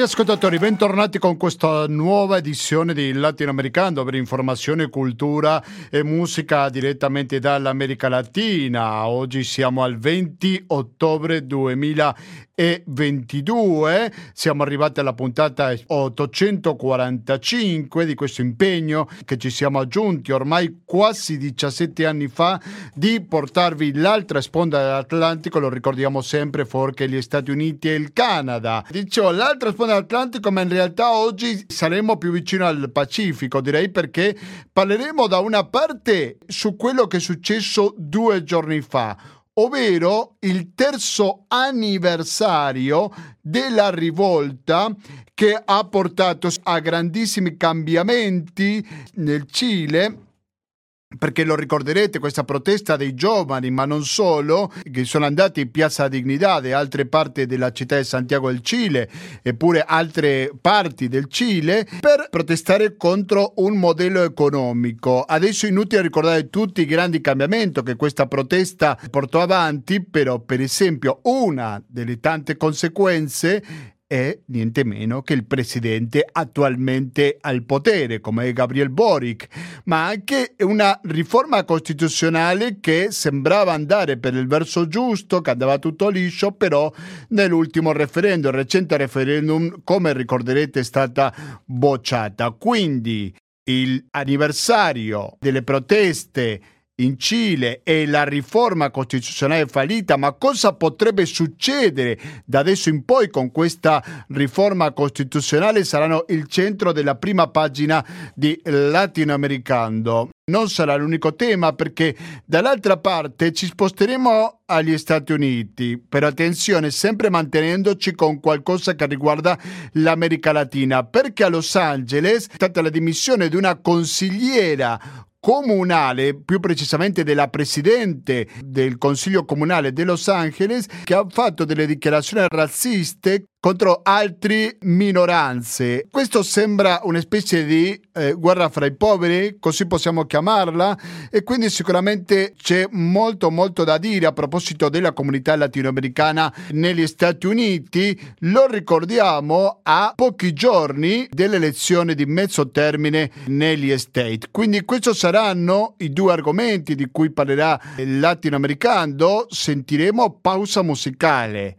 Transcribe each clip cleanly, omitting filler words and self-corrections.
Cari ascoltatori, bentornati con questa nuova edizione di Latinoamericando per informazione, cultura e musica direttamente dall'America Latina. Oggi siamo al 20 ottobre 2022, siamo arrivati alla puntata 845 di questo impegno che ci siamo aggiunti ormai quasi 17 anni fa di portarvi l'altra sponda dell'Atlantico, lo ricordiamo sempre, forché gli Stati Uniti e il Canada. Dicevo, l'altra sponda dell'Atlantico, ma in realtà oggi saremo più vicino al Pacifico, direi, perché parleremo da una parte su quello che è successo 2 giorni fa, ovvero il 3° anniversario della rivolta che ha portato a grandissimi cambiamenti nel Cile, perché lo ricorderete, questa protesta dei giovani, ma non solo, che sono andati in Piazza Dignità e altre parti della città di Santiago del Cile, eppure altre parti del Cile, per protestare contro un modello economico. Adesso è inutile ricordare tutti i grandi cambiamenti che questa protesta portò avanti, però per esempio una delle tante conseguenze è niente meno che il presidente attualmente al potere, come è Gabriel Boric, ma anche una riforma costituzionale che sembrava andare per il verso giusto, che andava tutto liscio, però nell'ultimo referendum, il recente referendum, come ricorderete, è stata bocciata. Quindi l'anniversario delle proteste in Cile e la riforma costituzionale fallita, ma cosa potrebbe succedere da adesso in poi con questa riforma costituzionale, saranno il centro della prima pagina di Latinoamericando. Non sarà l'unico tema, perché dall'altra parte ci sposteremo agli Stati Uniti, però attenzione, sempre mantenendoci con qualcosa che riguarda l'America Latina, perché a Los Angeles è stata la dimissione di una consigliera comunale, più precisamente della presidente del Consiglio Comunale di Los Angeles, che ha fatto delle dichiarazioni razziste contro altre minoranze. Questo sembra una specie di guerra fra i poveri, così possiamo chiamarla, e quindi sicuramente c'è molto da dire a proposito della comunità latinoamericana negli Stati Uniti. Lo ricordiamo a pochi giorni dell'elezione di mezzo termine negli States. Quindi questi saranno i 2 argomenti di cui parlerà il Latinoamericano. Sentiremo pausa musicale.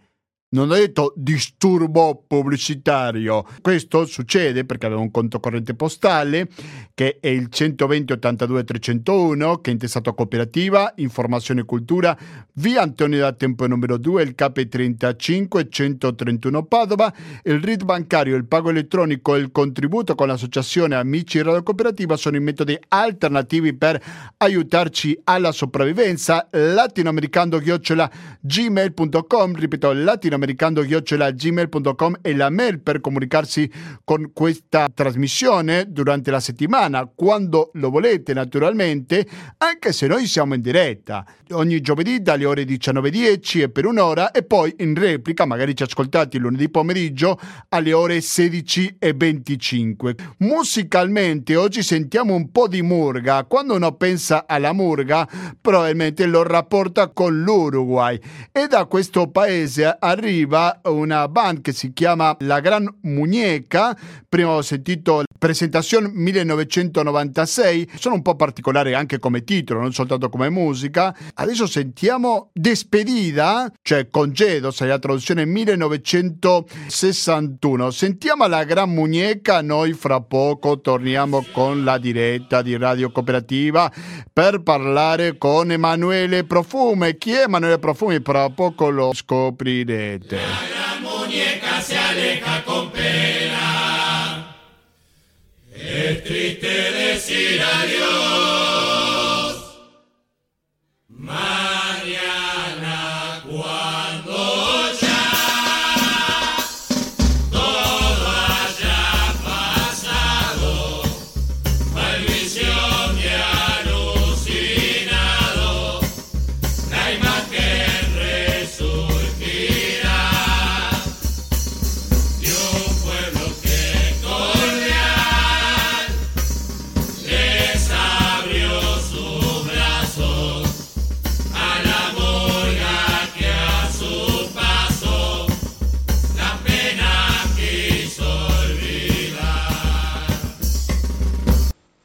Non ho detto disturbo pubblicitario. Questo succede perché avevo un conto corrente postale che è il 120 82 301, che è intestato a Cooperativa, Informazione e Cultura, via Antonio da Tempo numero 2, il CAP 35 131 Padova. Il RID bancario, il pago elettronico e il contributo con l'associazione Amici Radio Cooperativa sono i metodi alternativi per aiutarci alla sopravvivenza. Latinoamericando@gmail.com, ripeto, latinoamericando@gmail.com è la mail per comunicarsi con questa trasmissione durante la settimana, quando lo volete naturalmente, anche se noi siamo in diretta ogni giovedì dalle ore 19:10 e per un'ora, e poi in replica magari ci ascoltate il lunedì pomeriggio alle ore 16:25. Musicalmente oggi sentiamo un po' di murga. Quando uno pensa alla murga probabilmente lo rapporta con l'Uruguay, e da questo paese arriva una band che si chiama La Gran Muñeca. Prima ho sentito Presentazione 1996, sono un po' particolare anche come titolo, non soltanto come musica. Adesso sentiamo Despedida, cioè congedo, sarà la traduzione 1961. Sentiamo La Gran Muñeca, noi fra poco torniamo con la diretta di Radio Cooperativa per parlare con Emanuele Profumi. Chi è Emanuele Profumi? Fra poco lo scopriremo. La gran muñeca se aleja con pena, es triste decir adiós, mañana cuando ya todo haya pasado, maldición de alucinado, la imagen resurge. Pueblo que cordial les ha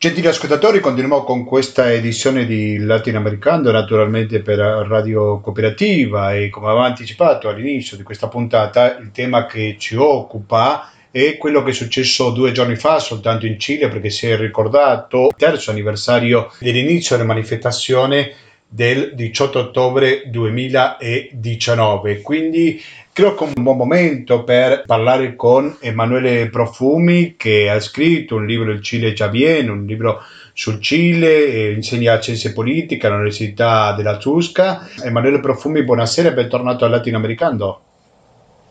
Gentili ascoltatori, continuiamo con questa edizione di Latinoamericando, naturalmente per Radio Cooperativa, e come avevo anticipato all'inizio di questa puntata, il tema che ci occupa è quello che è successo 2 giorni fa soltanto in Cile, perché si è ricordato il 3° anniversario dell'inizio della manifestazione del 18 ottobre 2019. Quindi credo che è un buon momento per parlare con Emanuele Profumi, che ha scritto un libro, Il Cile già viene, un libro sul Cile, insegna scienze politiche all'Università della Tusca. Emanuele Profumi, buonasera e bentornato a Latinoamericando.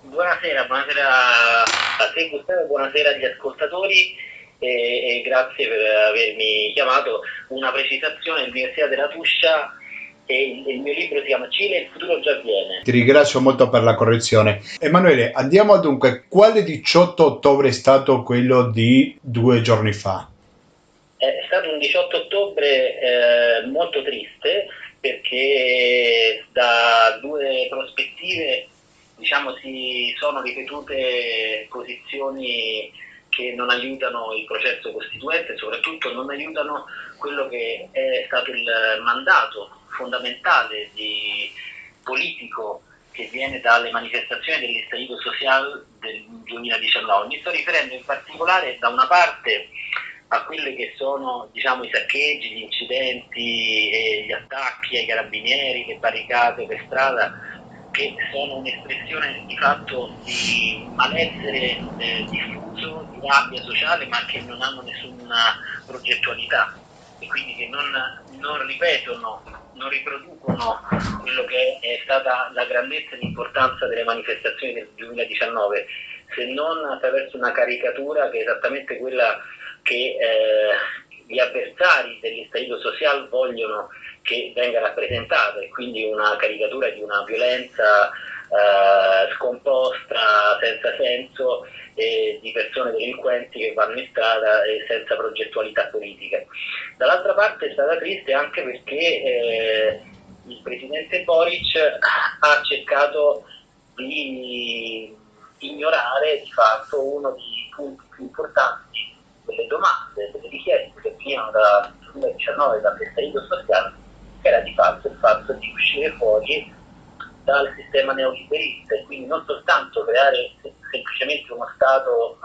Buonasera a te Gustavo, buonasera agli ascoltatori. E grazie per avermi chiamato. Una precisazione: l'Università della Tusca e il mio libro si chiama Cile, il futuro già viene. Ti ringrazio molto per la correzione. Emanuele, andiamo dunque. Quale 18 ottobre è stato quello di 2 giorni fa? È stato un 18 ottobre molto triste, perché da 2 prospettive, diciamo, si sono ripetute posizioni che non aiutano il processo costituente e soprattutto non aiutano quello che è stato il mandato fondamentale di politico che viene dalle manifestazioni dell'Estallido Social del 2019. Mi sto riferendo in particolare, da una parte, a quelli che sono, diciamo, i saccheggi, gli incidenti, gli attacchi ai carabinieri, le barricate per strada, che sono un'espressione di fatto di malessere diffuso, di rabbia sociale, ma che non hanno nessuna progettualità e quindi che non ripetono, non riproducono quello che è stata la grandezza e l'importanza delle manifestazioni del 2019, se non attraverso una caricatura che è esattamente quella che gli avversari dell'Estallido Social vogliono che venga rappresentata, e quindi una caricatura di una violenza scomposta, senza senso, di persone delinquenti che vanno in strada senza progettualità politica. Dall'altra parte è stata triste anche perché il presidente Boric ha cercato di ignorare di fatto uno dei punti più importanti delle domande, delle richieste che venivano dal 2019 dall'Estallido Social, che era di fatto il fatto di uscire fuori dal sistema neoliberista, e quindi non soltanto creare semplicemente uno Stato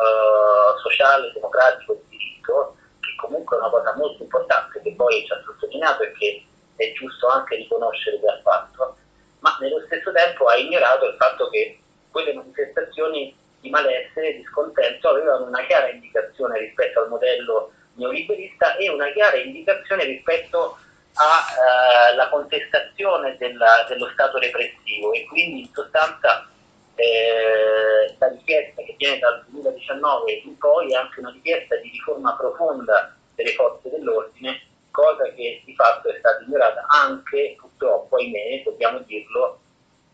sociale, democratico e di diritto, che comunque è una cosa molto importante che poi ci ha sottolineato e che è giusto anche riconoscere che ha fatto, ma nello stesso tempo ha ignorato il fatto che quelle manifestazioni di malessere, di scontento, avevano una chiara indicazione rispetto al modello neoliberista e una chiara indicazione rispetto alla contestazione dello Stato repressivo, e quindi in sostanza la richiesta che viene dal 2019 in poi è anche una richiesta di riforma profonda delle forze dell'ordine, cosa che di fatto è stata ignorata anche, purtroppo, ahimè, dobbiamo dirlo,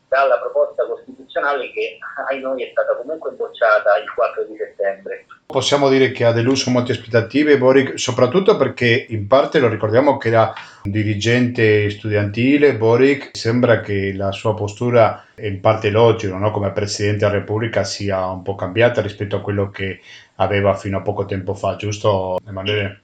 dalla proposta costituzionale che ai noi è stata comunque bocciata il 4 di settembre. Possiamo dire che ha deluso molte aspettative Boric, soprattutto perché in parte lo ricordiamo che era un dirigente studentile. Boric, sembra che la sua postura, in parte logico, no, come Presidente della Repubblica, sia un po' cambiata rispetto a quello che aveva fino a poco tempo fa, giusto Emanuele?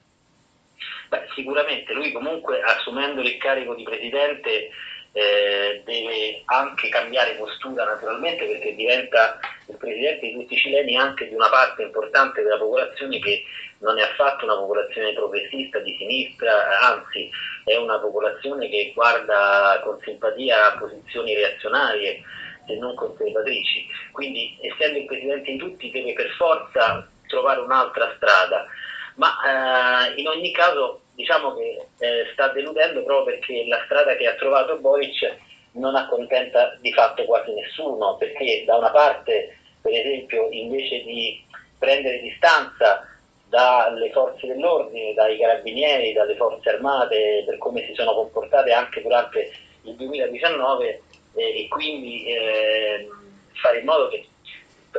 Beh, sicuramente lui comunque, assumendo il carico di Presidente, deve anche cambiare postura naturalmente, perché diventa il presidente di tutti i cileni, anche di una parte importante della popolazione che non è affatto una popolazione progressista, di sinistra, anzi è una popolazione che guarda con simpatia a posizioni reazionarie se non conservatrici. Quindi, essendo il presidente di tutti, deve per forza trovare un'altra strada, ma in ogni caso diciamo che sta deludendo, proprio perché la strada che ha trovato Boric non accontenta di fatto quasi nessuno, perché da una parte, per esempio, invece di prendere distanza dalle forze dell'ordine, dai carabinieri, dalle forze armate, per come si sono comportate anche durante il 2019, e quindi fare in modo che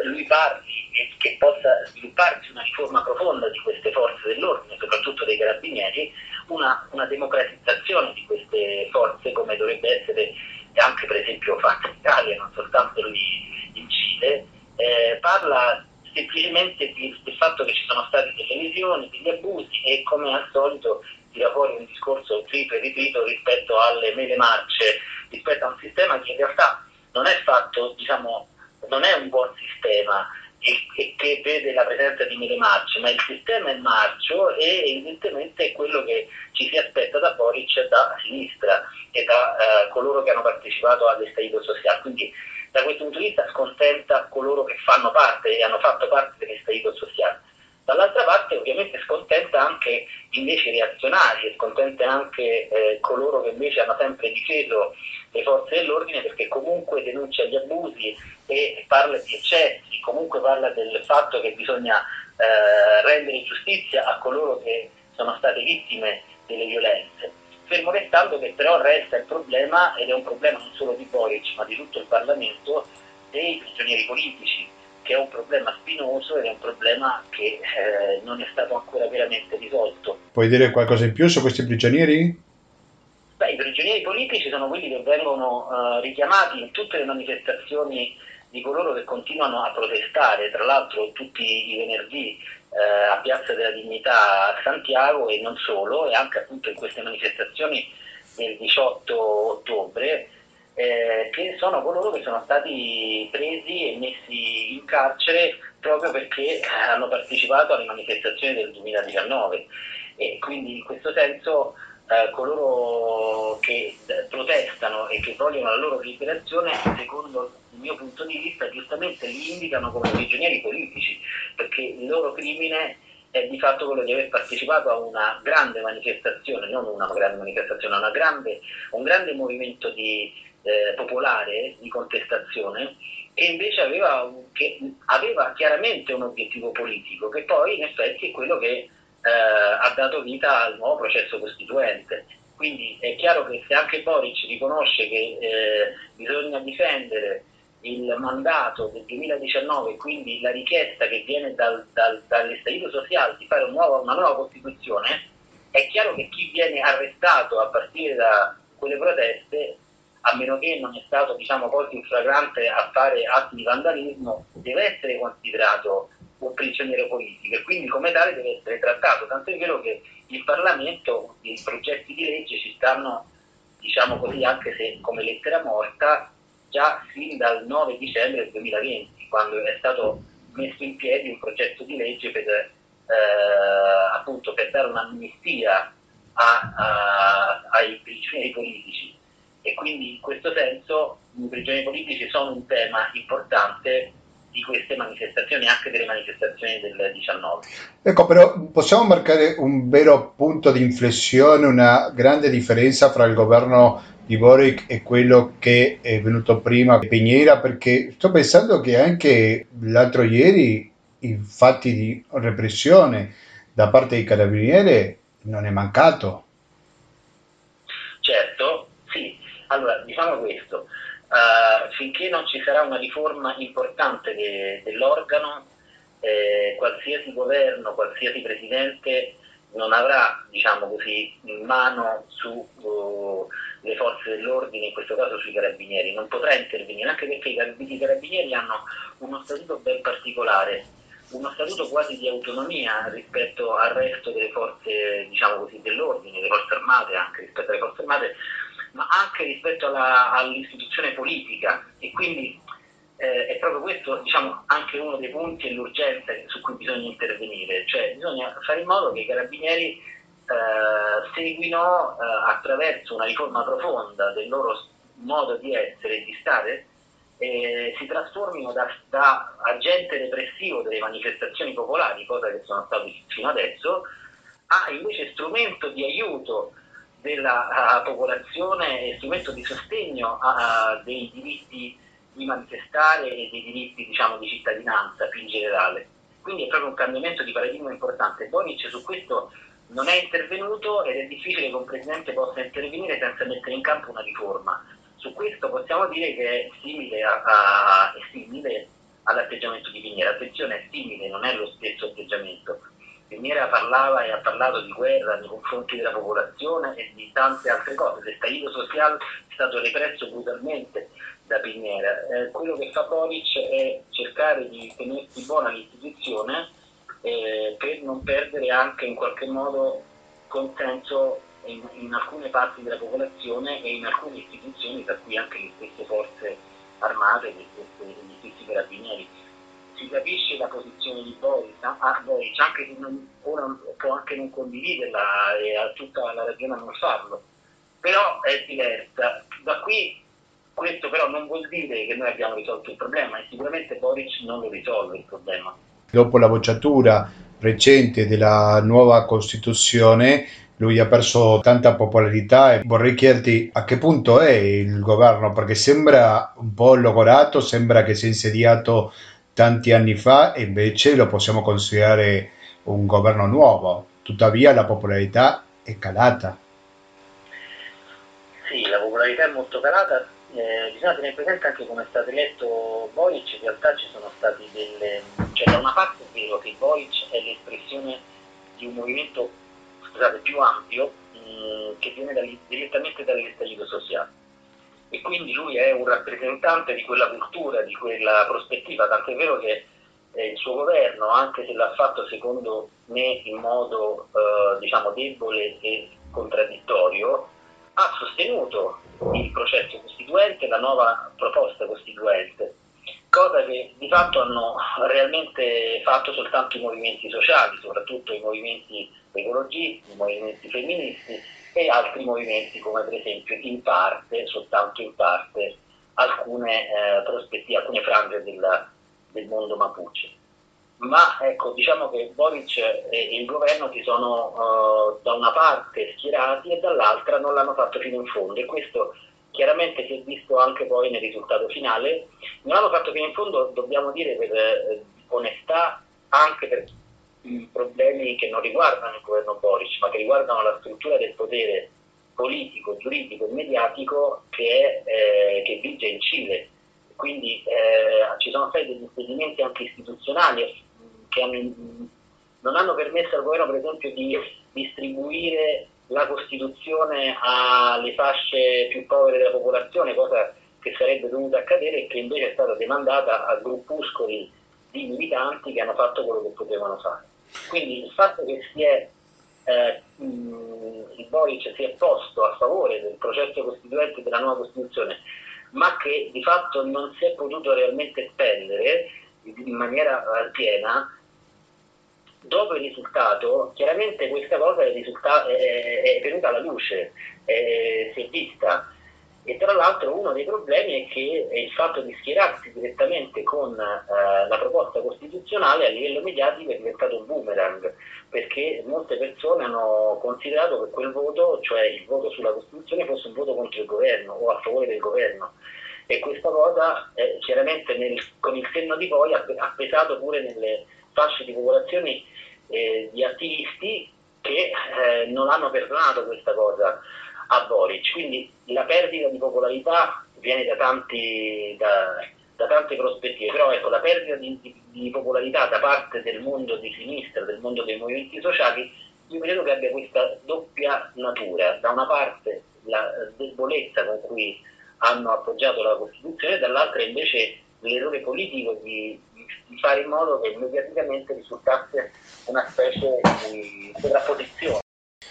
lui parli e che possa svilupparsi una riforma profonda di queste forze dell'ordine, soprattutto dei carabinieri, una democratizzazione di queste forze, come dovrebbe essere anche per esempio fatta in Italia, non soltanto in Cile, parla semplicemente del fatto che ci sono state delle lesioni, degli abusi e, come al solito, tira fuori un discorso trito e ritrito rispetto alle mele marce, rispetto a un sistema che in realtà non è fatto, diciamo, non è un buon sistema e che vede la presenza di mele marce, ma il sistema è marcio e evidentemente è quello che ci si aspetta da Boric, da sinistra e da coloro che hanno partecipato all'Estallido Social. Quindi da questo punto di vista scontenta coloro che fanno parte e hanno fatto parte dell'Estallido Social. Dall'altra parte ovviamente scontenta anche invece i reazionari, scontenta anche coloro che invece hanno sempre difeso le forze dell'ordine, perché comunque denuncia gli abusi e parla di eccessi, comunque parla del fatto che bisogna rendere giustizia a coloro che sono state vittime delle violenze. Fermo restando che però resta il problema, ed è un problema non solo di Boric ma di tutto il Parlamento, dei prigionieri politici, che è un problema spinoso ed è un problema che non è stato ancora veramente risolto. Puoi dire qualcosa in più su questi prigionieri? Beh, i prigionieri politici sono quelli che vengono richiamati in tutte le manifestazioni di coloro che continuano a protestare, tra l'altro tutti i venerdì a Piazza della Dignità a Santiago e non solo, e anche appunto in queste manifestazioni del 18 ottobre, che sono coloro che sono stati presi e messi in carcere proprio perché hanno partecipato alle manifestazioni del 2019, e quindi in questo senso coloro che protestano e che vogliono la loro liberazione, secondo il mio punto di vista, giustamente li indicano come prigionieri politici, perché il loro crimine è di fatto quello di aver partecipato a una grande manifestazione, non una grande manifestazione, un grande movimento di popolare di contestazione, che invece aveva chiaramente un obiettivo politico, che poi in effetti è quello che ha dato vita al nuovo processo costituente. Quindi è chiaro che se anche Boric riconosce che bisogna difendere il mandato del 2019, quindi la richiesta che viene dall'Estallido Social di fare una nuova Costituzione, è chiaro che chi viene arrestato a partire da quelle proteste, a meno che non è stato, diciamo, colto in flagrante a fare atti di vandalismo, deve essere considerato un prigioniero politico e quindi come tale deve essere trattato, tant'è vero che in Parlamento i progetti di legge ci stanno, diciamo così, anche se come lettera morta, già sin dal 9 dicembre 2020, quando è stato messo in piedi un progetto di legge appunto per dare un'amnistia ai prigionieri politici. E quindi in questo senso i prigionieri politici sono un tema importante di queste manifestazioni, anche delle manifestazioni del 19. Ecco, però possiamo marcare un vero punto di inflessione, una grande differenza fra il governo di Boric e quello che è venuto prima, Piñera, perché sto pensando che anche l'altro ieri i fatti di repressione da parte dei carabinieri non è mancato. Allora, diciamo questo, finché non ci sarà una riforma importante dell'organo, qualsiasi governo, qualsiasi presidente non avrà, diciamo così, in mano sulle forze dell'ordine, in questo caso sui carabinieri, non potrà intervenire, anche perché i carabinieri hanno uno statuto ben particolare, uno statuto quasi di autonomia rispetto al resto delle forze, diciamo così, dell'ordine, delle forze armate, anche rispetto alle forze armate, ma anche rispetto all'istituzione politica, e quindi è proprio questo, diciamo, anche uno dei punti e l'urgenza su cui bisogna intervenire, cioè bisogna fare in modo che i carabinieri seguino attraverso una riforma profonda del loro modo di essere e di stare, si trasformino da agente repressivo delle manifestazioni popolari, cosa che sono stati fino adesso, a invece strumento di aiuto della popolazione, strumento di sostegno dei diritti di manifestare e dei diritti, diciamo, di cittadinanza più in generale. Quindi è proprio un cambiamento di paradigma importante. Boric su questo non è intervenuto ed è difficile che un presidente possa intervenire senza mettere in campo una riforma. Su questo possiamo dire che è simile all'atteggiamento di Piñera. Attenzione, è simile, non è lo stesso atteggiamento. Piñera parlava e ha parlato di guerra nei confronti della popolazione e di tante altre cose. L'estallido social è stato represso brutalmente da Piñera. Quello che fa Boric è cercare di tenersi buona l'istituzione per non perdere anche in qualche modo consenso in alcune parti della popolazione e in alcune istituzioni, tra cui anche le stesse forze armate, gli stessi carabinieri. Si capisce la posizione di Boric, anche se ora può anche non condividerla e ha tutta la ragione a non farlo, però è diversa. Da qui questo però non vuol dire che noi abbiamo risolto il problema, e sicuramente Boric non lo risolve il problema. Dopo la bocciatura recente della nuova Costituzione, lui ha perso tanta popolarità e vorrei chiederti a che punto è il governo, perché sembra un po' logorato, sembra che si è insediato tanti anni fa e invece lo possiamo considerare un governo nuovo, tuttavia la popolarità è calata. Sì, la popolarità è molto calata, bisogna tenere presente anche come è stato eletto Boric. In realtà ci sono stati da una parte è vero che Boric è l'espressione di un movimento più ampio che viene direttamente dall'estallido sociale. E quindi lui è un rappresentante di quella cultura, di quella prospettiva, tant'è vero che il suo governo, anche se l'ha fatto secondo me in modo debole e contraddittorio, ha sostenuto il processo costituente, la nuova proposta costituente, cosa che di fatto hanno realmente fatto soltanto i movimenti sociali, soprattutto i movimenti ecologisti, i movimenti femministi e altri movimenti come per esempio in parte, soltanto in parte, alcune frange del mondo Mapuche. Ma ecco, diciamo che Boric e il governo si sono da una parte schierati e dall'altra non l'hanno fatto fino in fondo, e questo chiaramente si è visto anche poi nel risultato finale. Non l'hanno fatto fino in fondo, dobbiamo dire, per onestà, anche per problemi che non riguardano il governo Boric, ma che riguardano la struttura del potere politico, giuridico e mediatico che vige in Cile. Quindi ci sono stati degli impedimenti anche istituzionali che non hanno permesso al governo, per esempio, di distribuire la Costituzione alle fasce più povere della popolazione, cosa che sarebbe dovuta accadere e che invece è stata demandata a gruppuscoli di militanti che hanno fatto quello che potevano fare. Quindi il fatto che il Boric si è posto a favore del processo costituente, della nuova Costituzione, ma che di fatto non si è potuto realmente spendere in maniera piena, dopo il risultato, chiaramente questa cosa è venuta alla luce, si è vista. E tra l'altro uno dei problemi è che il fatto di schierarsi direttamente con la proposta costituzionale a livello mediatico è diventato un boomerang, perché molte persone hanno considerato che quel voto, cioè il voto sulla Costituzione, fosse un voto contro il governo o a favore del governo. E questa cosa chiaramente con il senno di poi ha pesato pure nelle fasce di popolazioni di attivisti che non hanno perdonato questa cosa a Boric. Quindi la perdita di popolarità viene da tante prospettive, però ecco, la perdita di popolarità da parte del mondo di sinistra, del mondo dei movimenti sociali, io credo che abbia questa doppia natura: da una parte la debolezza con cui hanno appoggiato la Costituzione, dall'altra invece l'errore politico di fare in modo che mediaticamente risultasse una specie di sovrapposizione.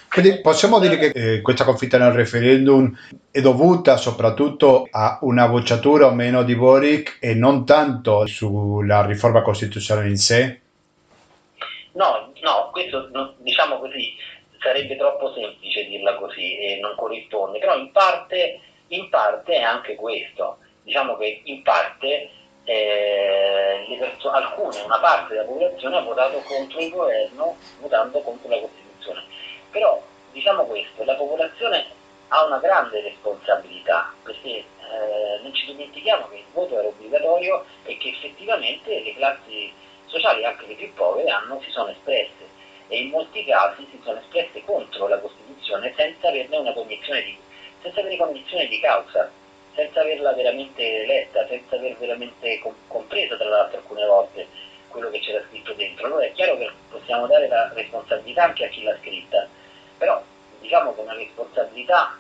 Quindi possiamo dire che questa sconfitta nel referendum è dovuta soprattutto a una bocciatura o meno di Boric e non tanto sulla riforma costituzionale in sé? No, questo, diciamo così, sarebbe troppo semplice dirla così e non corrisponde, però in parte è anche questo. Diciamo che in parte una parte della popolazione ha votato contro il governo votando contro la Costituzione. Però diciamo questo, la popolazione ha una grande responsabilità, perché non ci dimentichiamo che il voto era obbligatorio e che effettivamente le classi sociali, anche le più povere, si sono espresse, e in molti casi si sono espresse contro la Costituzione senza averne una cognizione di causa, senza averla veramente letta, senza aver veramente compreso, tra l'altro alcune volte quello che c'era scritto dentro. Allora è chiaro che possiamo dare la responsabilità anche a chi l'ha scritta, però diciamo che una responsabilità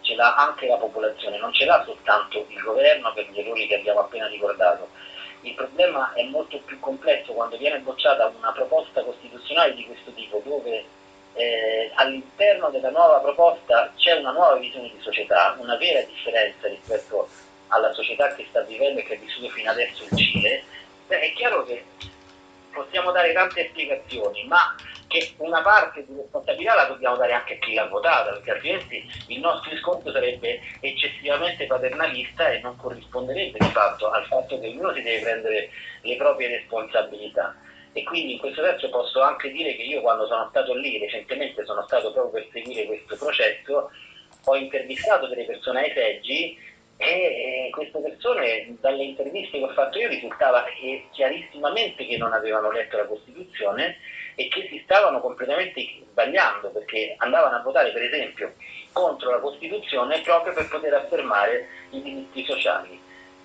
ce l'ha anche la popolazione, non ce l'ha soltanto il governo per gli errori che abbiamo appena ricordato. Il problema è molto più complesso quando viene bocciata una proposta costituzionale di questo tipo, dove all'interno della nuova proposta c'è una nuova visione di società, una vera differenza rispetto alla società che sta vivendo e che ha vissuto fino adesso il Cile. Beh, è chiaro che possiamo dare tante spiegazioni, ma che una parte di responsabilità la dobbiamo dare anche a chi l'ha votata, perché altrimenti il nostro riscontro sarebbe eccessivamente paternalista e non corrisponderebbe di fatto al fatto che ognuno si deve prendere le proprie responsabilità. E quindi in questo senso posso anche dire che io, quando sono stato lì recentemente, sono stato proprio per seguire questo processo, ho intervistato delle persone ai seggi, e queste persone, dalle interviste che ho fatto io, risultava chiarissimamente che non avevano letto la Costituzione e che si stavano completamente sbagliando, perché andavano a votare per esempio contro la Costituzione proprio per poter affermare i diritti sociali.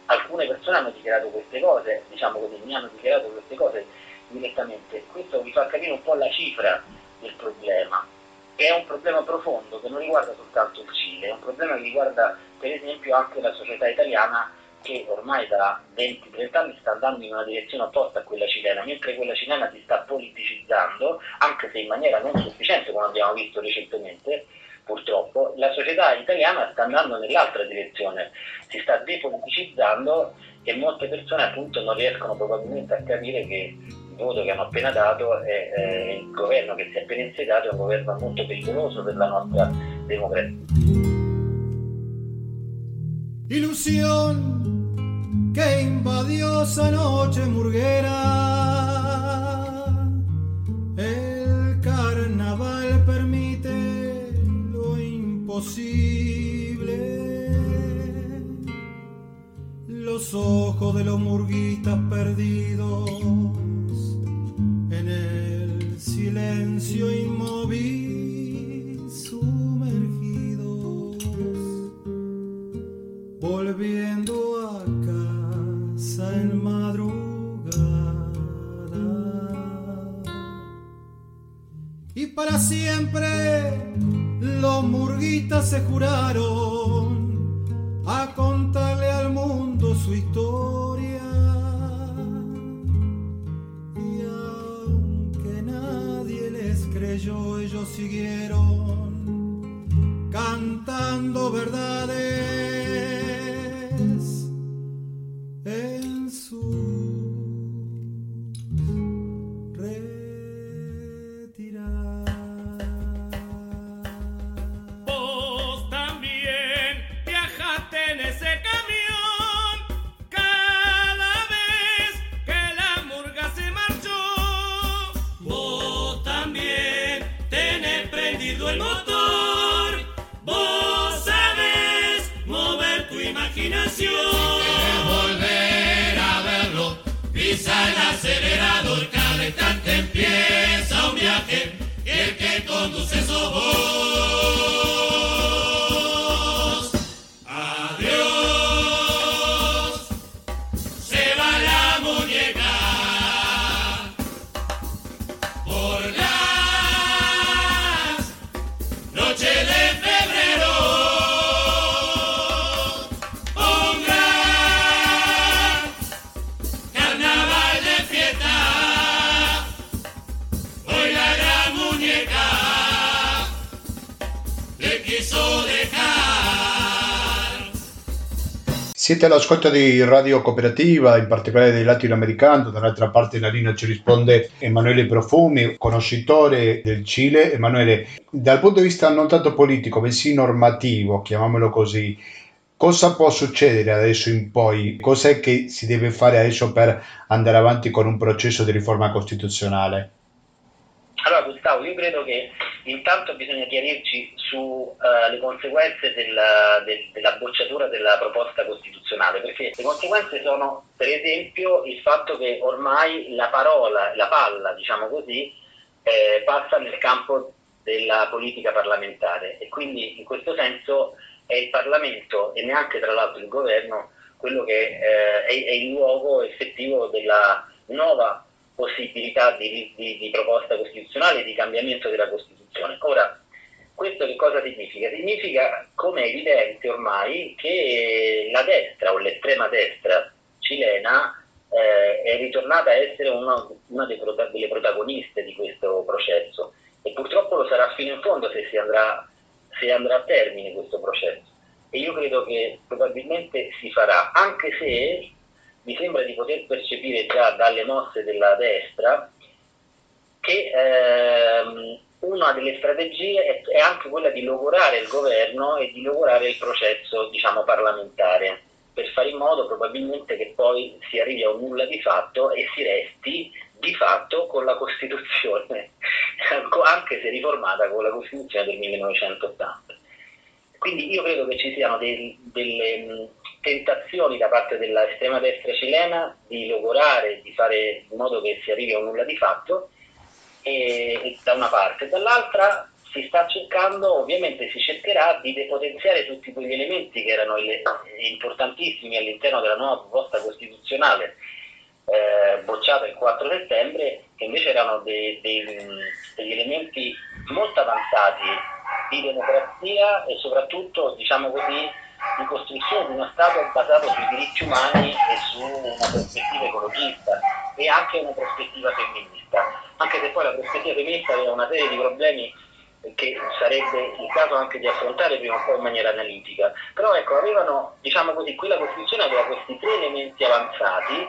Alcune persone hanno dichiarato queste cose, diciamo così, mi hanno dichiarato queste cose direttamente. Questo vi fa capire un po' la cifra del problema, che è un problema profondo, che non riguarda soltanto il Cile, è un problema che riguarda per esempio anche la società italiana, che ormai da 20-30 anni sta andando in una direzione opposta a quella cilena, mentre quella cilena si sta politicizzando, anche se in maniera non sufficiente, come abbiamo visto recentemente, purtroppo, la società italiana sta andando nell'altra direzione, si sta depoliticizzando e molte persone appunto non riescono probabilmente a capire che il voto che hanno appena dato e il governo che si è appena insediato è un governo molto pericoloso per la nostra democrazia. Ilusión que invadió esa noche murguera, el carnaval permite lo imposible, los ojos de los murguistas perdidos en el silencio inmóvil sumergidos, volviendo a casa en madrugada. Y para siempre los murguistas se juraron a contarle al mundo su historia. Ellos siguieron cantando verdades en sus retiradas. Vos también viajaste en ese camión. El motor, vos sabes mover tu imaginación. Quieres volver a verlo, pisa el acelerador, cada instante empieza un viaje y el que conduce sos vos. Adiós, se va la muñeca por la noche de febrero, un gran carnaval de fiesta, hoy la gran muñeca le quiso dejar. Siete all'ascolto di Radio Cooperativa, in particolare dei Latinoamericando. Dall'altra parte della linea ci risponde Emanuele Profumi, conoscitore del Cile. Emanuele, dal punto di vista non tanto politico, bensì normativo, chiamiamolo così, cosa può succedere adesso in poi? Cos'è che si deve fare adesso per andare avanti con un processo di riforma costituzionale? Allora, Gustavo, io credo che intanto bisogna chiarirci sulle conseguenze della bocciatura della proposta costituzionale, perché le conseguenze sono, per esempio, il fatto che ormai la parola, la palla, diciamo così, passa nel campo della politica parlamentare, e quindi in questo senso è il Parlamento, e neanche tra l'altro il governo, quello che è il luogo effettivo della nuova possibilità di proposta costituzionale, di cambiamento della Costituzione. Ora, questo che cosa significa? Significa, come è evidente ormai, che la destra o l'estrema destra cilena è ritornata a essere una delle protagoniste di questo processo, e purtroppo lo sarà fino in fondo se andrà a termine questo processo. E io credo che probabilmente si farà, anche se mi sembra di poter percepire già dalle mosse della destra che una delle strategie è anche quella di logorare il governo e di logorare il processo, diciamo, parlamentare, per fare in modo probabilmente che poi si arrivi a un nulla di fatto e si resti di fatto con la Costituzione, anche se riformata, con la Costituzione del 1980. Quindi io credo che ci siano delle tentazioni da parte dell'estrema destra cilena di logorare, di fare in modo che si arrivi a un nulla di fatto, e da una parte, dall'altra si sta cercando, ovviamente si cercherà di depotenziare tutti quegli elementi che erano importantissimi all'interno della nuova proposta costituzionale bocciata il 4 settembre, che invece erano degli elementi molto avanzati di democrazia e soprattutto, diciamo così, di costruzione di uno Stato basato sui diritti umani e su una prospettiva ecologista e anche una prospettiva femminista, anche se poi la prospettiva femminista aveva una serie di problemi che sarebbe il caso anche di affrontare prima o poi in maniera analitica. Però ecco, avevano, diciamo così, quella Costituzione aveva questi tre elementi avanzati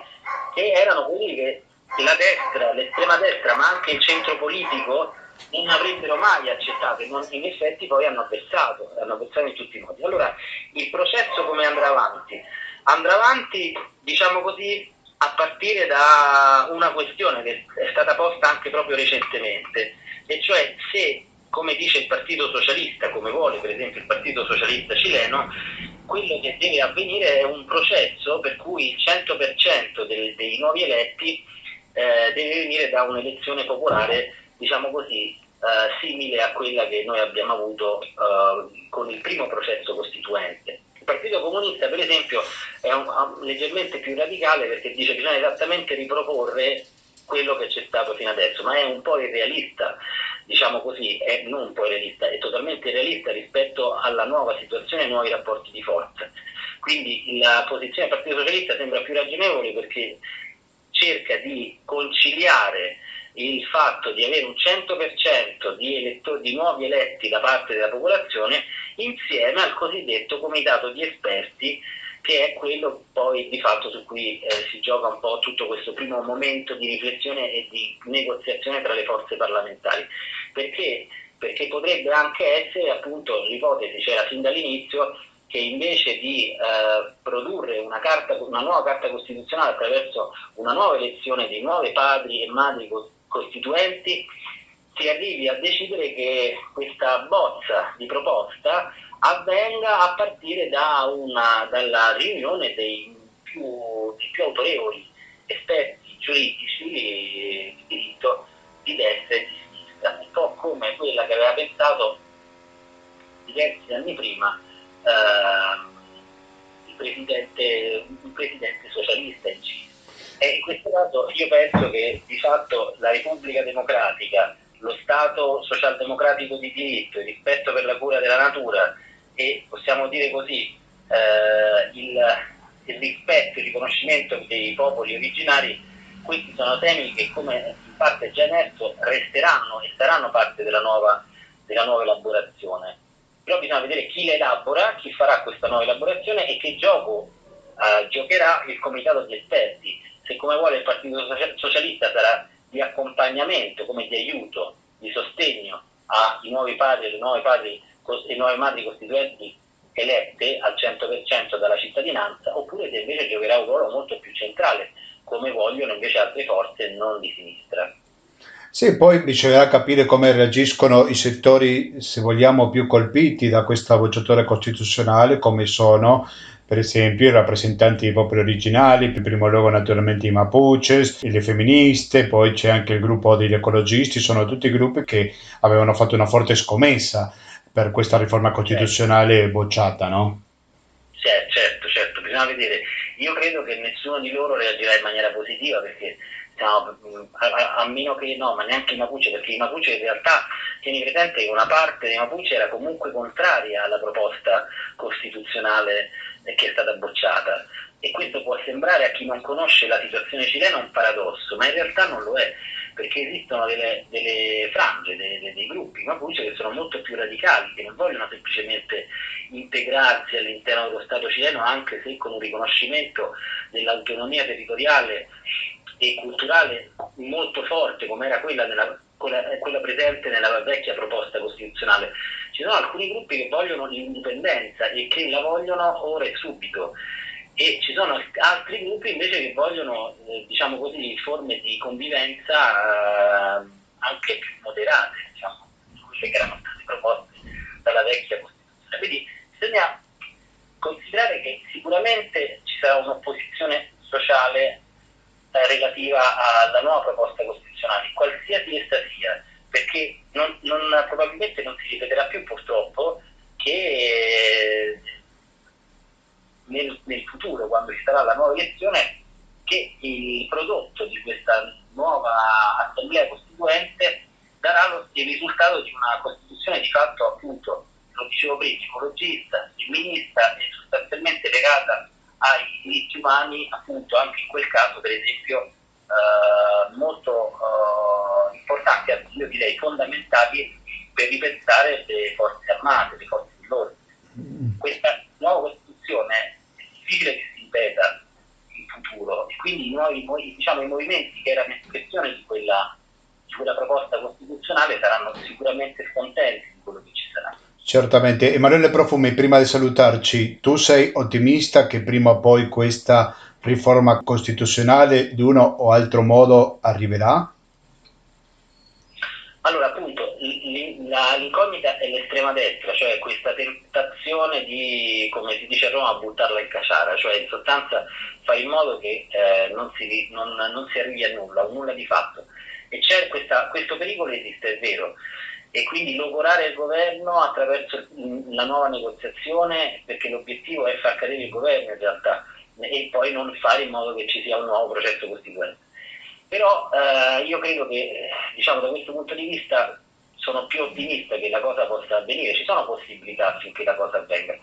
che erano quelli che la destra, l'estrema destra, ma anche il centro politico non avrebbero mai accettato, e in effetti poi hanno avversato in tutti i modi. Allora, il processo come andrà avanti? Andrà avanti, diciamo così, a partire da una questione che è stata posta anche proprio recentemente, e cioè se, come dice il Partito Socialista, come vuole per esempio il Partito Socialista cileno, quello che deve avvenire è un processo per cui il 100% dei nuovi eletti deve venire da un'elezione popolare, diciamo così, simile a quella che noi abbiamo avuto con il primo processo costituente. Il Partito Comunista, per esempio, è leggermente più radicale, perché dice che bisogna esattamente riproporre quello che c'è stato fino adesso, ma è un po' irrealista, diciamo così, è totalmente irrealista rispetto alla nuova situazione e ai nuovi rapporti di forza. Quindi la posizione del Partito Socialista sembra più ragionevole, perché cerca di conciliare il fatto di avere un 100% di nuovi eletti da parte della popolazione insieme al cosiddetto comitato di esperti, che è quello poi di fatto su cui si gioca un po' tutto questo primo momento di riflessione e di negoziazione tra le forze parlamentari. Perché potrebbe anche essere, appunto, l'ipotesi c'era fin dall'inizio, che invece di produrre una nuova carta costituzionale attraverso una nuova elezione di nuovi padri e madri costituenti, si arrivi a decidere che questa bozza di proposta avvenga a partire dalla riunione dei più autorevoli esperti giuridici di diritto di destra e di sinistra, un po' come quella che aveva pensato diversi anni prima il presidente socialista in Cile. E in questo caso io penso che di fatto la Repubblica Democratica, lo Stato socialdemocratico di diritto, il rispetto per la cura della natura e, possiamo dire così, il rispetto e il riconoscimento dei popoli originari, questi sono temi che, come in parte già emerso, resteranno e saranno parte della nuova elaborazione. Però bisogna vedere chi la elabora, chi farà questa nuova elaborazione e che gioco giocherà il comitato di esperti. Se, come vuole il Partito Socialista, sarà di accompagnamento, come di aiuto, di sostegno ai nuovi padri e le nuove madri costituenti elette al 100% dalla cittadinanza, oppure se invece giocherà un ruolo molto più centrale, come vogliono invece altre forze non di sinistra. Sì, poi bisognerà capire come reagiscono i settori, se vogliamo, più colpiti da questa bocciatura costituzionale, come sono per esempio i rappresentanti dei popoli originali, in primo luogo naturalmente i Mapuche, le femministe, poi c'è anche il gruppo degli ecologisti. Sono tutti gruppi che avevano fatto una forte scommessa per questa riforma costituzionale bocciata, no? Certo, bisogna vedere. Io credo che nessuno di loro reagirà in maniera positiva, perché No, a meno che no, ma neanche i Mapuche, perché i Mapuche in realtà, tieni presente che una parte dei Mapuche era comunque contraria alla proposta costituzionale che è stata bocciata, e questo può sembrare a chi non conosce la situazione cilena un paradosso, ma in realtà non lo è, perché esistono delle frange, dei gruppi Mapuche che sono molto più radicali, che non vogliono semplicemente integrarsi all'interno dello Stato cileno, anche se con un riconoscimento dell'autonomia territoriale e culturale molto forte come era quella presente nella vecchia proposta costituzionale. Ci sono alcuni gruppi che vogliono l'indipendenza e che la vogliono ora e subito, e ci sono altri gruppi invece che vogliono, diciamo così, forme di convivenza anche più moderate, diciamo, quelle che erano state proposte dalla vecchia costituzione. Quindi bisogna considerare che sicuramente ci sarà un'opposizione sociale relativa alla nuova proposta costituzionale, qualsiasi essa sia, perché probabilmente non si ripeterà più, purtroppo, che nel futuro, quando ci sarà la nuova elezione, che il prodotto di questa nuova assemblea costituente darà il risultato di una Costituzione di fatto, appunto, lo dicevo prima, ecologista, femminista e sostanzialmente legata ai diritti umani, appunto, anche in quel caso, per esempio, molto importanti, anzi io direi fondamentali, per ripensare le forze armate, le forze di ordine. Questa nuova Costituzione è difficile che si ripeta in futuro, e quindi i movimenti che erano espressione di quella proposta costituzionale saranno sicuramente scontenti di quello che ci sarà. Certamente. Emanuele Profumi, prima di salutarci, tu sei ottimista che prima o poi questa riforma costituzionale di uno o altro modo arriverà? Allora, appunto, l'incognita è l'estrema destra, cioè questa tentazione di, come si dice a Roma, buttarla in caciara, cioè in sostanza fare in modo che non si arrivi a nulla di fatto. E c'è questo pericolo, esiste, è vero. E quindi logorare il governo attraverso la nuova negoziazione, perché l'obiettivo è far cadere il governo in realtà, e poi non fare in modo che ci sia un nuovo processo costituente. Però io credo che, diciamo, da questo punto di vista sono più ottimista che la cosa possa avvenire, ci sono possibilità affinché la cosa avvenga.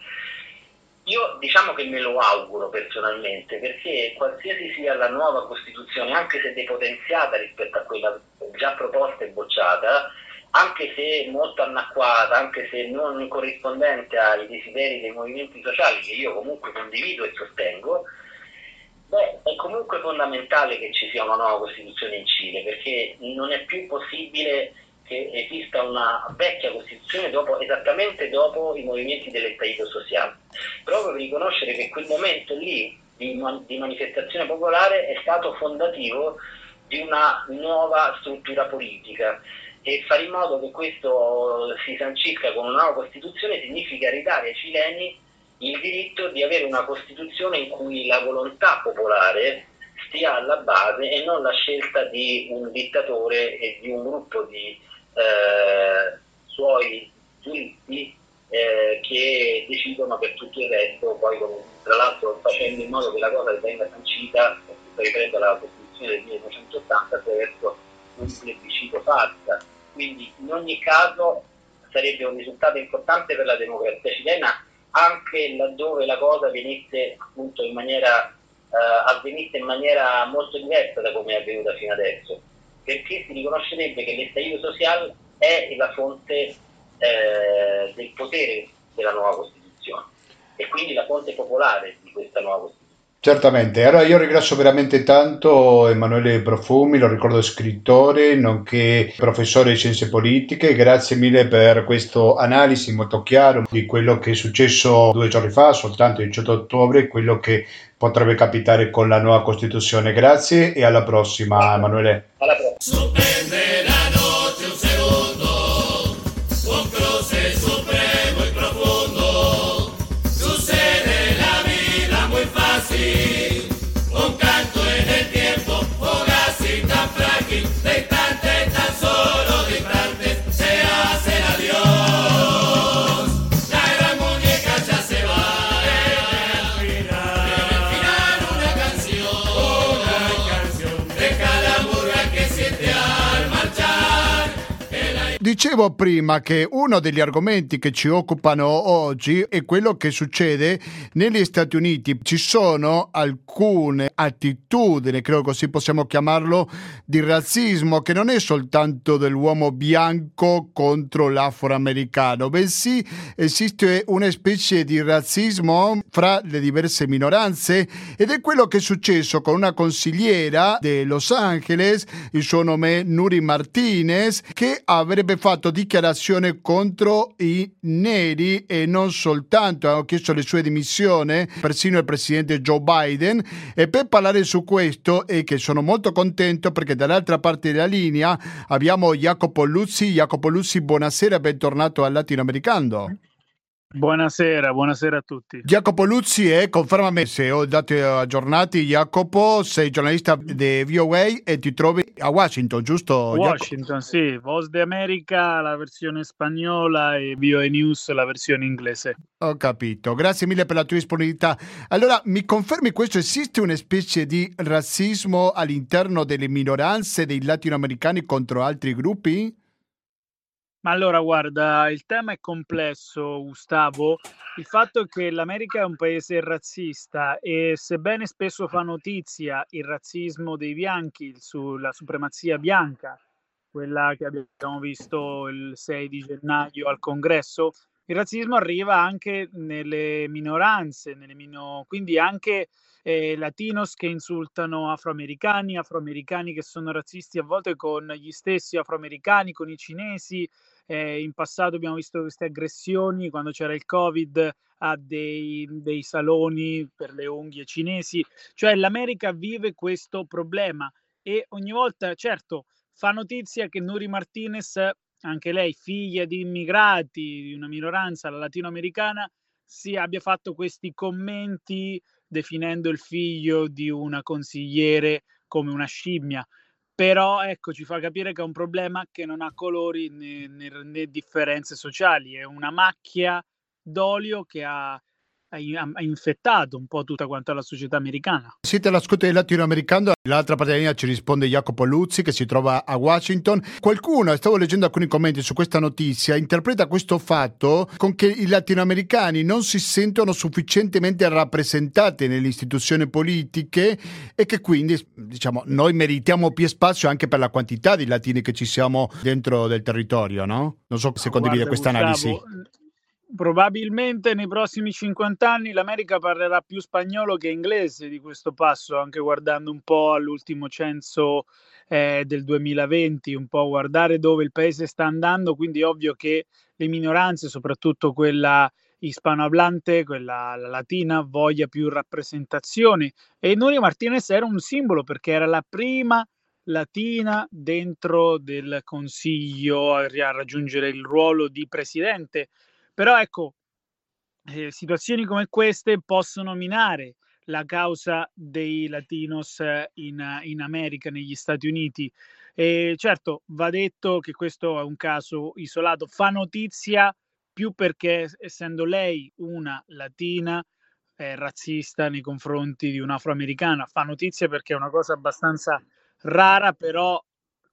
Io diciamo che me lo auguro personalmente, perché qualsiasi sia la nuova Costituzione, anche se depotenziata rispetto a quella già proposta e bocciata, anche se molto anacquata, anche se non corrispondente ai desideri dei movimenti sociali, che io comunque condivido e sostengo, è comunque fondamentale che ci sia una nuova Costituzione in Cile, perché non è più possibile che esista una vecchia Costituzione esattamente dopo i movimenti dell'Estallido Social, proprio per riconoscere che quel momento lì di manifestazione popolare è stato fondativo di una nuova struttura politica. E fare in modo che questo si sancisca con una nuova Costituzione significa ridare ai cileni il diritto di avere una Costituzione in cui la volontà popolare stia alla base e non la scelta di un dittatore e di un gruppo di suoi giuristi che decidono per tutto il resto, poi tra l'altro facendo in modo che la cosa venga sancita, riprendo la Costituzione del 1980, attraverso un plebiscito farsa. Quindi in ogni caso sarebbe un risultato importante per la democrazia cilena, anche laddove la cosa venisse, appunto, avvenisse in maniera molto diversa da come è avvenuta fino adesso, perché si riconoscerebbe che l'estallido sociale è la fonte del potere della nuova Costituzione, e quindi la fonte popolare di questa nuova Costituzione. Certamente, allora io ringrazio veramente tanto Emanuele Profumi, lo ricordo scrittore, nonché professore di scienze politiche, grazie mille per questo analisi molto chiaro di quello che è successo 2 giorni fa, soltanto il 18 ottobre, quello che potrebbe capitare con la nuova Costituzione. Grazie e alla prossima, Emanuele. Alla prossima. Cada Dicevo prima che uno degli argomenti che ci occupano oggi è quello che succede negli Stati Uniti. Ci sono alcune attitudini, credo così possiamo chiamarlo, di razzismo che non è soltanto dell'uomo bianco contro l'afroamericano, bensì esiste una specie di razzismo fra le diverse minoranze, ed è quello che è successo con una consigliera di Los Angeles, il suo nome è Nuri Martinez, che avrebbe fatto dichiarazione contro i neri, e non soltanto, hanno chiesto le sue dimissioni persino il presidente Joe Biden. E per parlare su questo, e che sono molto contento perché dall'altra parte della linea abbiamo Jacopo Luzzi. Jacopo Luzzi, buonasera, bentornato al Latinoamericando. Buonasera, buonasera a tutti. Jacopo Luzzi, confermami se ho dati aggiornati. Jacopo, sei giornalista di VOA e ti trovi a Washington, giusto? Washington, Jacopo? Sì, Voz de America, la versione spagnola, e VOA News, la versione inglese. Ho capito, grazie mille per la tua disponibilità. Allora, mi confermi questo? Esiste una specie di razzismo all'interno delle minoranze dei latinoamericani contro altri gruppi? Ma allora, guarda, il tema è complesso, Gustavo. Il fatto è che l'America è un paese razzista, e sebbene spesso fa notizia il razzismo dei bianchi, sulla supremazia bianca, quella che abbiamo visto il 6 di gennaio al Congresso, il razzismo arriva anche nelle minoranze, quindi anche latinos che insultano afroamericani, afroamericani che sono razzisti a volte con gli stessi afroamericani, con i cinesi. In passato abbiamo visto queste aggressioni quando c'era il Covid a dei saloni per le unghie cinesi. Cioè l'America vive questo problema, e ogni volta, certo, fa notizia che Nuri Martinez, anche lei figlia di immigrati, di una minoranza latinoamericana, si abbia fatto questi commenti definendo il figlio di una consigliere come una scimmia. Però ecco, ci fa capire che è un problema che non ha colori né differenze sociali, è una macchia d'olio che ha infettato un po' tutta quanta la società americana. Siete all'ascolto del Latinoamericano, l'altra parte della linea ci risponde Jacopo Luzzi che si trova a Washington. Qualcuno, stavo leggendo alcuni commenti su questa notizia, interpreta questo fatto con che i latinoamericani non si sentono sufficientemente rappresentati nelle istituzioni politiche, e che quindi, diciamo, noi meritiamo più spazio anche per la quantità di latini che ci siamo dentro del territorio, no? Non so se condivide questa analisi. Probabilmente nei prossimi 50 anni l'America parlerà più spagnolo che inglese di questo passo, anche guardando un po' all'ultimo censo del 2020, un po' guardare dove il paese sta andando. Quindi è ovvio che le minoranze, soprattutto quella ispanohablante, quella latina, voglia più rappresentazione, e Nuri Martinez era un simbolo perché era la prima latina dentro del Consiglio a raggiungere il ruolo di presidente. Però ecco, situazioni come queste possono minare la causa dei latinos in America, negli Stati Uniti. E certo, va detto che questo è un caso isolato, fa notizia più perché, essendo lei una latina, è razzista nei confronti di un'afroamericana. Fa notizia perché è una cosa abbastanza rara, però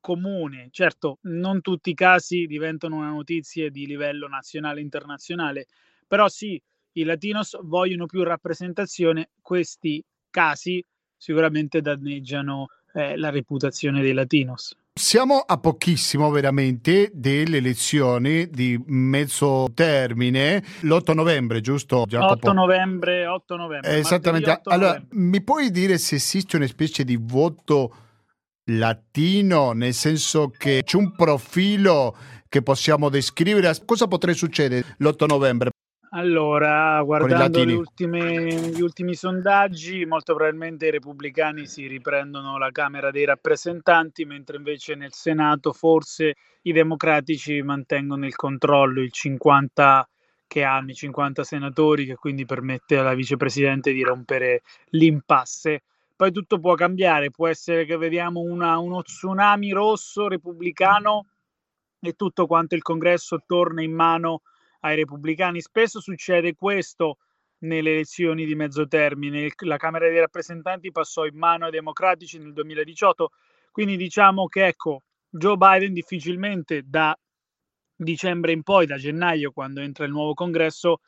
comune. Certo, non tutti i casi diventano una notizia di livello nazionale e internazionale, però sì, i latinos vogliono più rappresentazione. Questi casi sicuramente danneggiano la reputazione dei latinos. Siamo a pochissimo veramente delle elezioni di mezzo termine, l'8 novembre, giusto Giacomo? 8 novembre. Esattamente. 8 novembre. Allora, mi puoi dire se esiste una specie di voto latino, nel senso che c'è un profilo che possiamo descrivere? Cosa potrebbe succedere l'8 novembre? Allora, guardando gli ultimi sondaggi, molto probabilmente i repubblicani si riprendono la Camera dei Rappresentanti, mentre invece nel Senato forse i democratici mantengono il controllo, il 50 che hanno, i 50 senatori, che quindi permette alla vicepresidente di rompere l'impasse. Poi tutto può cambiare, può essere che vediamo uno tsunami rosso repubblicano e tutto quanto il congresso torna in mano ai repubblicani. Spesso succede questo nelle elezioni di mezzo termine. La Camera dei Rappresentanti passò in mano ai democratici nel 2018, quindi diciamo che ecco, Joe Biden difficilmente dà dicembre in poi, da gennaio, quando entra il nuovo congresso,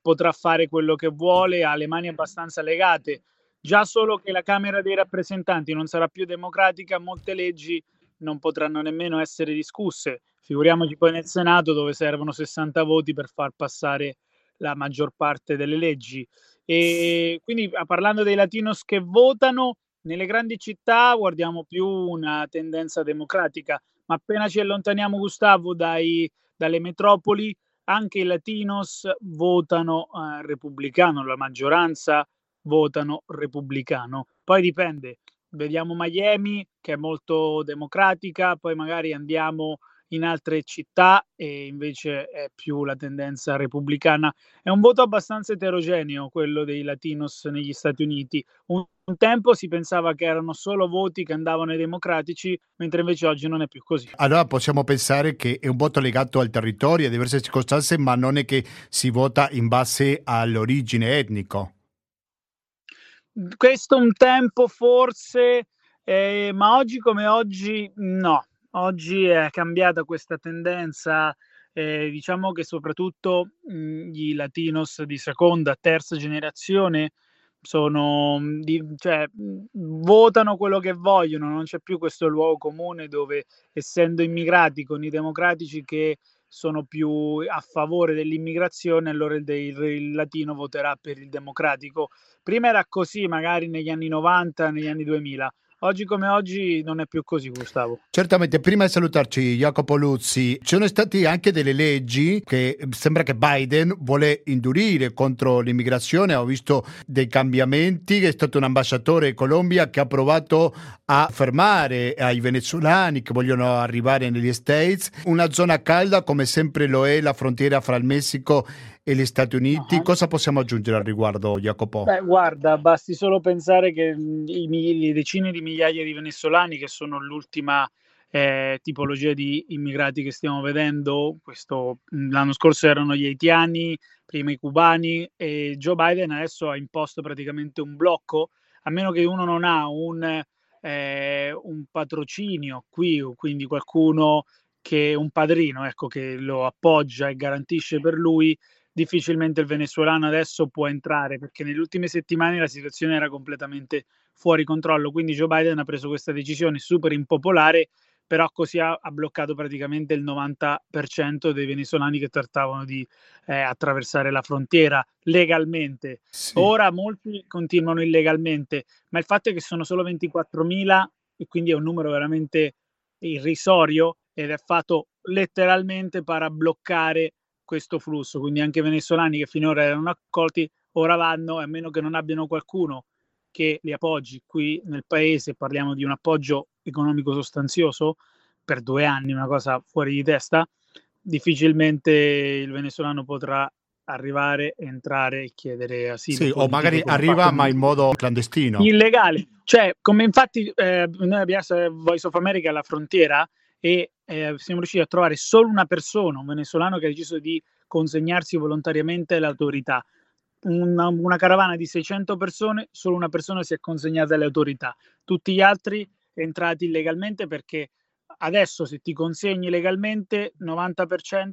potrà fare quello che vuole, ha le mani abbastanza legate. Già solo che la Camera dei rappresentanti non sarà più democratica, molte leggi non potranno nemmeno essere discusse. Figuriamoci poi nel Senato, dove servono 60 voti per far passare la maggior parte delle leggi. E quindi, parlando dei latinos che votano, nelle grandi città guardiamo più una tendenza democratica, ma appena ci allontaniamo, Gustavo, dalle metropoli, anche i latinos votano repubblicano, la maggioranza votano repubblicano. Poi dipende, vediamo Miami, che è molto democratica, poi magari andiamo in altre città e invece è più la tendenza repubblicana. È un voto abbastanza eterogeneo quello dei latinos negli Stati Uniti. Un tempo si pensava che erano solo voti che andavano ai democratici, mentre invece oggi non è più così. Allora possiamo pensare che è un voto legato al territorio, a diverse circostanze, ma non è che si vota in base all'origine etnico. Questo un tempo forse, ma oggi come oggi no. Oggi è cambiata questa tendenza, diciamo che soprattutto i latinos di seconda, terza generazione votano quello che vogliono, non c'è più questo luogo comune dove, essendo immigrati con i democratici che sono più a favore dell'immigrazione, allora il latino voterà per il democratico. Prima era così, magari negli anni 90, negli anni 2000. Oggi come oggi non è più così, Gustavo. Certamente, prima di salutarci Jacopo Luzzi, ci sono state anche delle leggi che sembra che Biden vuole indurire contro l'immigrazione. Ho visto dei cambiamenti, è stato un ambasciatore in Colombia che ha provato a fermare ai venezuelani che vogliono arrivare negli States. Una zona calda come sempre lo è la frontiera fra il Messico e gli Stati Uniti. Cosa possiamo aggiungere al riguardo, Jacopo? Beh, guarda, basti solo pensare che le decine di migliaia di venezuelani, che sono l'ultima tipologia di immigrati che stiamo vedendo, l'anno scorso erano gli haitiani, prima i cubani, e Joe Biden adesso ha imposto praticamente un blocco, a meno che uno non ha un patrocinio qui, quindi qualcuno che è un padrino, ecco, che lo appoggia e garantisce per lui. Difficilmente il venezuelano adesso può entrare, perché nelle ultime settimane la situazione era completamente fuori controllo, quindi Joe Biden ha preso questa decisione super impopolare, però così ha bloccato praticamente il 90% dei venezuelani che trattavano di attraversare la frontiera legalmente. Sì. Ora molti continuano illegalmente, ma il fatto è che sono solo 24.000, e quindi è un numero veramente irrisorio, ed è fatto letteralmente per bloccare questo flusso, quindi anche venezuelani che finora erano accolti ora vanno, e a meno che non abbiano qualcuno che li appoggi qui nel paese, parliamo di un appoggio economico sostanzioso per 2 anni, una cosa fuori di testa, difficilmente il venezuelano potrà arrivare, entrare e chiedere asilo. Sì, o magari arriva ma in modo clandestino, illegale, cioè come infatti noi abbiamo Voice of America alla frontiera, e siamo riusciti a trovare solo una persona, un venezuelano, che ha deciso di consegnarsi volontariamente alle autorità. Una caravana di 600 persone, solo una persona si è consegnata alle autorità, tutti gli altri entrati illegalmente, perché adesso se ti consegni legalmente 90%,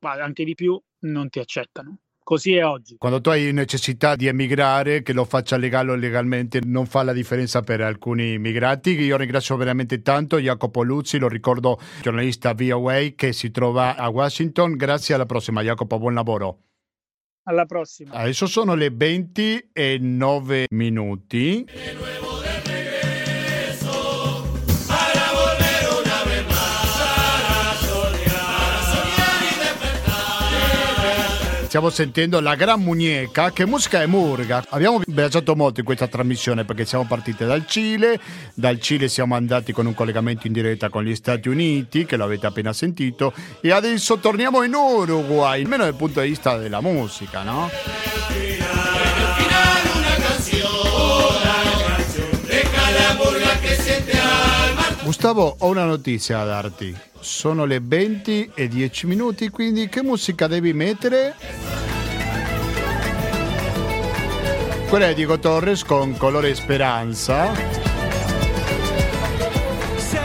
ma anche di più, non ti accettano. Così è oggi. Quando tu hai necessità di emigrare, che lo faccia legale o legalmente, non fa la differenza per alcuni immigrati. Io ringrazio veramente tanto Jacopo Luzzi, lo ricordo, giornalista VOA che si trova a Washington. Grazie, alla prossima Jacopo, buon lavoro. Alla prossima. Adesso sono le 20:09. Stiamo sentendo La Gran Muñeca, che musica è murga. Abbiamo viaggiato molto in questa trasmissione perché siamo partiti dal Cile siamo andati con un collegamento in diretta con gli Stati Uniti, che lo avete appena sentito, e adesso torniamo in Uruguay, almeno dal punto di vista della musica, no? Gustavo, ho una notizia da darti. Sono le 20:10, quindi che musica devi mettere? Quella è Diego Torres con Colore Speranza. Sé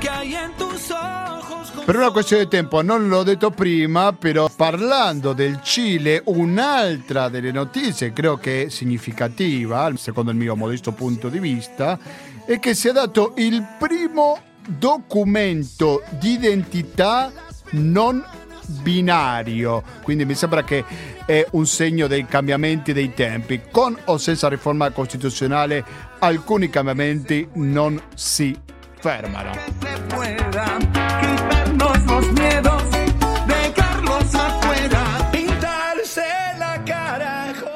que hay en tus ojos. Per una questione di tempo non l'ho detto prima, però parlando del Cile, un'altra delle notizie credo che significativa, secondo il mio modesto punto di vista, è che si è dato il primo documento di identità non binario, quindi mi sembra che è un segno dei cambiamenti dei tempi. Con o senza riforma costituzionale alcuni cambiamenti non si fermano.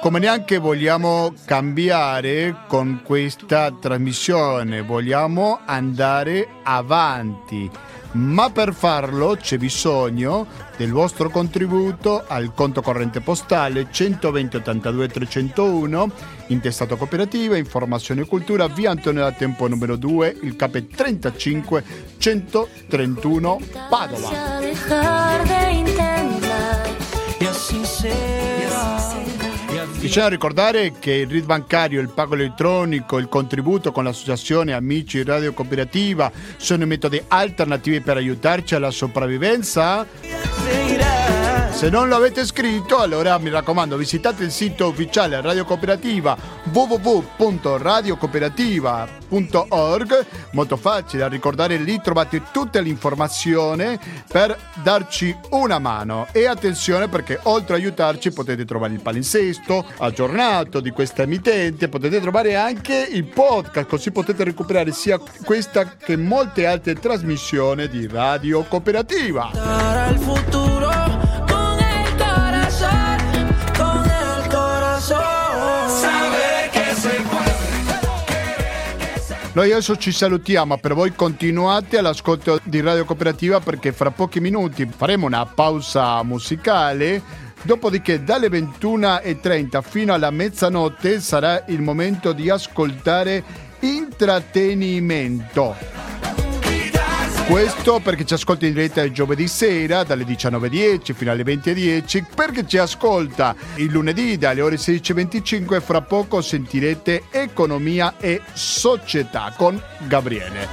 Come neanche vogliamo cambiare con questa trasmissione, vogliamo andare avanti. Ma per farlo c'è bisogno del vostro contributo al conto corrente postale 120 82 301, intestato Cooperativa, Informazione e Cultura, via Antonella Tempo numero 2, il CAP 35 131 Padova. Bisogna ricordare che il RID bancario, il pago elettronico, il contributo con l'associazione Amici Radio Cooperativa sono metodi alternativi per aiutarci alla sopravvivenza. Se non lo avete scritto, allora mi raccomando, visitate il sito ufficiale Radio Cooperativa www.radiocooperativa.org. Molto facile da ricordare, lì trovate tutta l'informazione per darci una mano. E attenzione, perché oltre a aiutarci potete trovare il palinsesto aggiornato di questa emittente, potete trovare anche il podcast, così potete recuperare sia questa che molte altre trasmissioni di Radio Cooperativa. Sarà il futuro. Noi adesso ci salutiamo, però voi continuate all'ascolto di Radio Cooperativa, perché fra pochi minuti faremo una pausa musicale, dopodiché dalle 21:30 fino alla mezzanotte sarà il momento di ascoltare intrattenimento. Questo perché ci ascolta in diretta il giovedì sera dalle 19:10 fino alle 20:10, perché ci ascolta il lunedì dalle ore 16:25 e fra poco sentirete Economia e Società con Gabriele.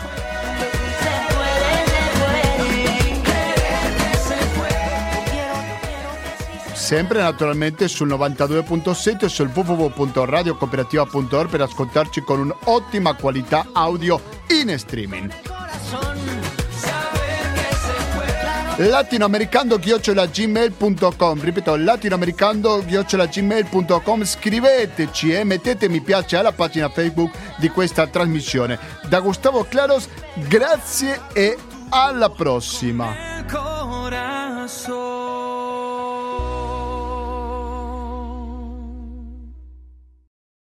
Sempre naturalmente sul 92.7 e sul www.radiocooperativa.org per ascoltarci con un'ottima qualità audio in streaming. latinoamericando@gmail.com, ripeto, latinoamericando@gmail.com. scriveteci e mettete mi piace alla pagina Facebook di questa trasmissione. Da Gustavo Claros, grazie e alla prossima.